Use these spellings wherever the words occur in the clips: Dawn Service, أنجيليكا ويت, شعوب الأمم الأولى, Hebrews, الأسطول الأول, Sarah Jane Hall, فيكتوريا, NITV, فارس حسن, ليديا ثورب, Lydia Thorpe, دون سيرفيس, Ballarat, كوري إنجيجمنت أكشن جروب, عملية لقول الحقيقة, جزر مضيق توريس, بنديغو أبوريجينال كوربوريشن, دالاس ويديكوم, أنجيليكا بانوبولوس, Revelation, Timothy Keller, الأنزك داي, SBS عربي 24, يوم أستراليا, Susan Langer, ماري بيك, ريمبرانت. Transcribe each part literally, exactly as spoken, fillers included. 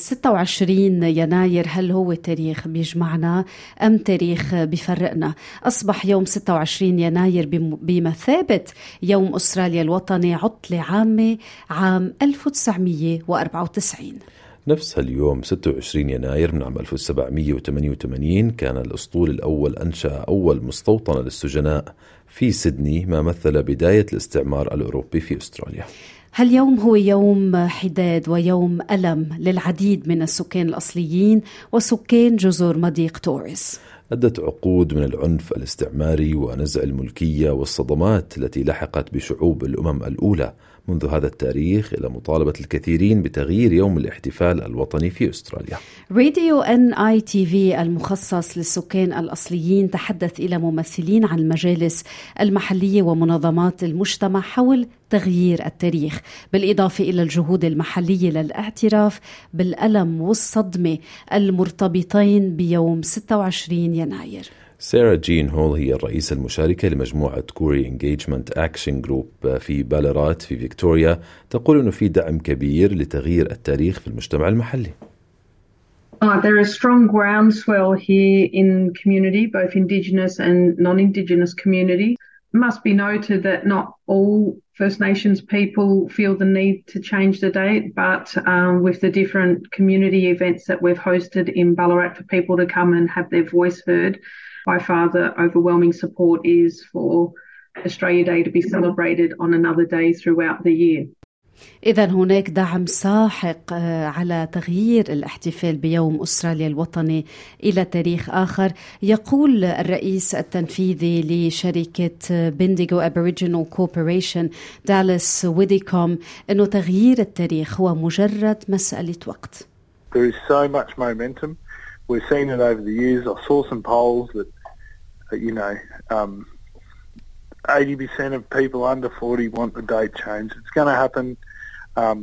ستة وعشرين يناير، هل هو تاريخ بيجمعنا أم تاريخ بيفرقنا؟ أصبح يوم ستة وعشرين يناير بمثابة يوم أستراليا الوطني عطلة عامة عام ألف وتسعمية وأربعة وتسعين. نفس اليوم ستة وعشرين يناير من عام ألف وسبعمية وثمانية وثمانين كان الأسطول الأول أنشأ أول مستوطنة للسجناء في سيدني، ما مثل بداية الاستعمار الأوروبي في أستراليا. هاليوم هو يوم حداد ويوم ألم للعديد من السكان الأصليين وسكان جزر مضيق توريس. أدت عقود من العنف الاستعماري ونزع الملكية والصدمات التي لحقت بشعوب الأمم الأولى منذ هذا التاريخ إلى مطالبة الكثيرين بتغيير يوم الاحتفال الوطني في أستراليا. راديو إن آي تي في المخصص للسكان الأصليين تحدث إلى ممثلين عن المجالس المحلية ومنظمات المجتمع حول تغيير التاريخ، بالإضافة إلى الجهود المحلية للاعتراف بالألم والصدمة المرتبطين بيوم ستة وعشرين يناير. سارة جين هول هي الرئيسة المشاركة لمجموعة كوري إنجيجمنت أكشن جروب في بالارات في فيكتوريا، تقول أنه في دعم كبير لتغيير التاريخ في المجتمع المحلي. Uh, there is strong groundswell here in community, both Indigenous and non-Indigenous community. It must be noted that not all First Nations people feel the need to change the date, but um, with the different community events that we've hosted in Ballarat for people to come and have their voice heard, by far the overwhelming support is for Australia Day to be celebrated on another day throughout the year. إذا هناك دعم ساحق على تغيير الاحتفال بيوم أستراليا الوطني إلى تاريخ آخر. يقول الرئيس التنفيذي لشركة بنديغو أبوريجينال كوربوريشن دالاس ويديكوم أنه تغيير التاريخ هو مجرد مسألة وقت. There is so much momentum. We've seen it over the years. I saw some polls that, you know, um, eighty percent of people under forty want the date change. It's going to happen. Um,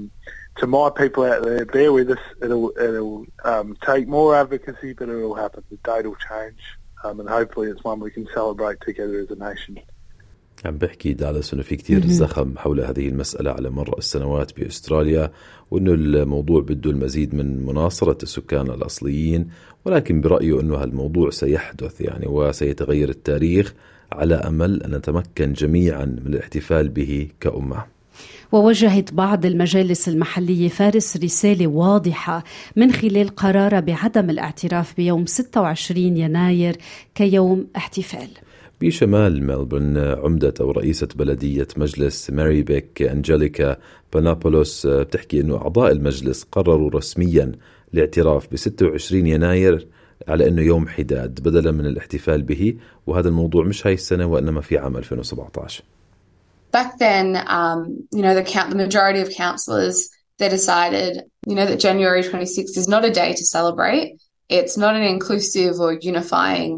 to my people out there, bear with us. It'll, it'll um, take more advocacy, but it'll happen. The date will change, um, and hopefully it's one we can celebrate together as a nation. عم بحكي دالاس أنه في كتير زخم حول هذه المسألة على مر السنوات بأستراليا، وأنه الموضوع بده المزيد من مناصرة السكان الأصليين، ولكن برأيه أنه هالموضوع سيحدث يعني وسيتغير التاريخ، على أمل أن نتمكن جميعا من الاحتفال به كأمة. ووجهت بعض المجالس المحلية فارس رسالة واضحة من خلال قرارها بعدم الاعتراف بيوم ستة وعشرين يناير كيوم احتفال. بشمال ملبورن، عمدة أو رئيسة بلدية مجلس ماري بيك أنجيليكا بانوبولوس بتحكي أنه أعضاء المجلس قرروا رسميا الاعتراف ب ستة وعشرين يناير على أنه يوم حداد بدلا من الاحتفال به، وهذا الموضوع مش هاي السنة وإنما في عام ألفين وسبعطعش. Back then, um, you know, the, count, the majority of councillors, they decided, you know, that January twenty-sixth is not a day to celebrate. It's not an inclusive or unifying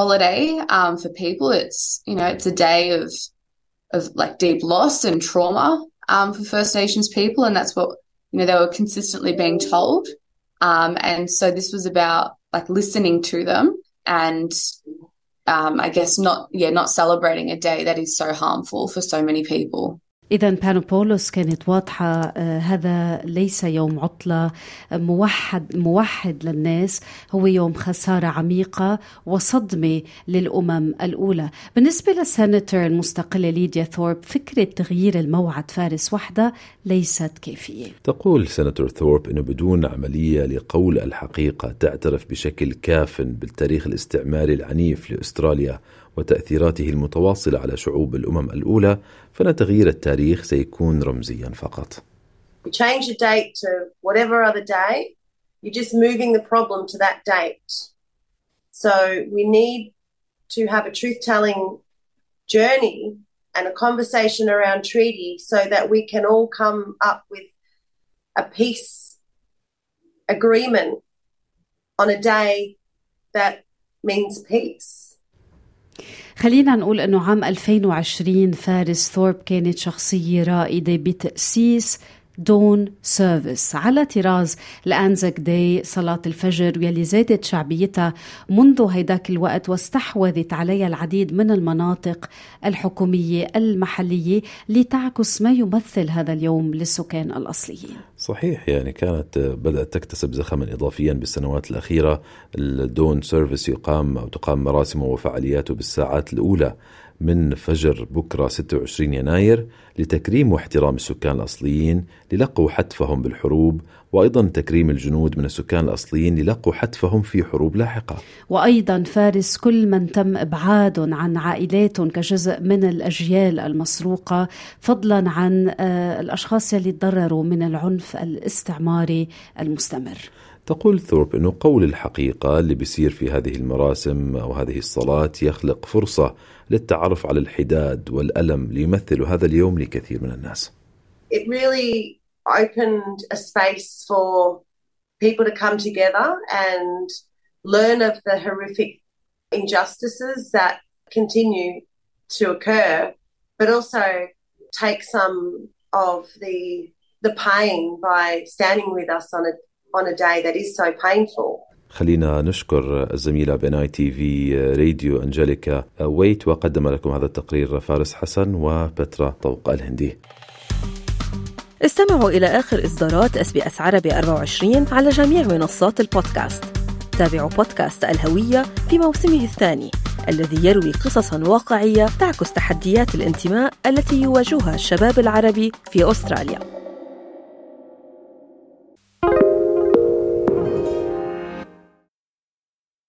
holiday um, for people. It's, you know, it's a day of, of like deep loss and trauma um, for First Nations people, and that's what, you know, they were consistently being told. Um, and so this was about like listening to them and Um, I guess not, yeah, not celebrating a day that is so harmful for so many people. إذن بانوبولوس كانت واضحة، هذا ليس يوم عطلة موحد موحد للناس، هو يوم خسارة عميقة وصدمة للأمم الأولى. بالنسبة للسناتور المستقلة ليديا ثورب، فكرة تغيير الموعد فارس وحدة ليست كافية. تقول سناتور ثورب أنه بدون عملية لقول الحقيقة تعترف بشكل كاف بالتاريخ الاستعماري العنيف لأستراليا وتأثيراته المتواصلة على شعوب الأمم الأولى، فإن تغيير التاريخ سيكون رمزيا فقط. You change the date to whatever other day, you're just moving the problem to that date. So we need to have a truth-telling journey and a conversation around treaty so that we can all come up with a peace agreement on a day that means peace. خلينا نقول أنه عام ألفين وعشرين فارس ثورب كانت شخصية رائدة بتأسيس دون سيرفيس على طراز الأنزك داي صلاة الفجر، واللي زادت شعبيتها منذ هيداك الوقت واستحوذت عليها العديد من المناطق الحكومية المحلية لتعكس ما يمثل هذا اليوم للسكان الأصليين. صحيح، يعني كانت بدأت تكتسب زخما إضافيا بالسنوات الأخيرة. الدون سيرفيس يقام أو تقام مراسمه وفعالياته بالساعات الأولى من فجر بكرة ستة وعشرين يناير لتكريم واحترام السكان الأصليين للقوا حتفهم بالحروب، وأيضا تكريم الجنود من السكان الأصليين للقوا حتفهم في حروب لاحقة. وأيضا فارس كل من تم إبعادهم عن عائلاتهم كجزء من الأجيال المسروقة، فضلا عن الأشخاص اللي تضرروا من العنف الاستعماري المستمر. تقول ثورب أنه قول الحقيقة اللي بيصير في هذه المراسم أو هذه الصلاة يخلق فرصة للتعرف على الحداد والألم ليمثلوا هذا اليوم لكثير من الناس. It really opened a space for people to come together and learn of the horrific injustices that continue to occur, but also take some of the the pain by standing with us on a on a day that is so painful. خلينا نشكر الزميلة بين إن آي تي في راديو أنجيليكا ويت، وقدم لكم هذا التقرير فارس حسن وبترا طوق الهندي. استمعوا إلى آخر إصدارات إس بي إس عربي أربعة وعشرين على جميع منصات البودكاست. تابعوا بودكاست الهوية في موسمه الثاني الذي يروي قصصاً واقعية تعكس تحديات الانتماء التي يواجهها الشباب العربي في أستراليا.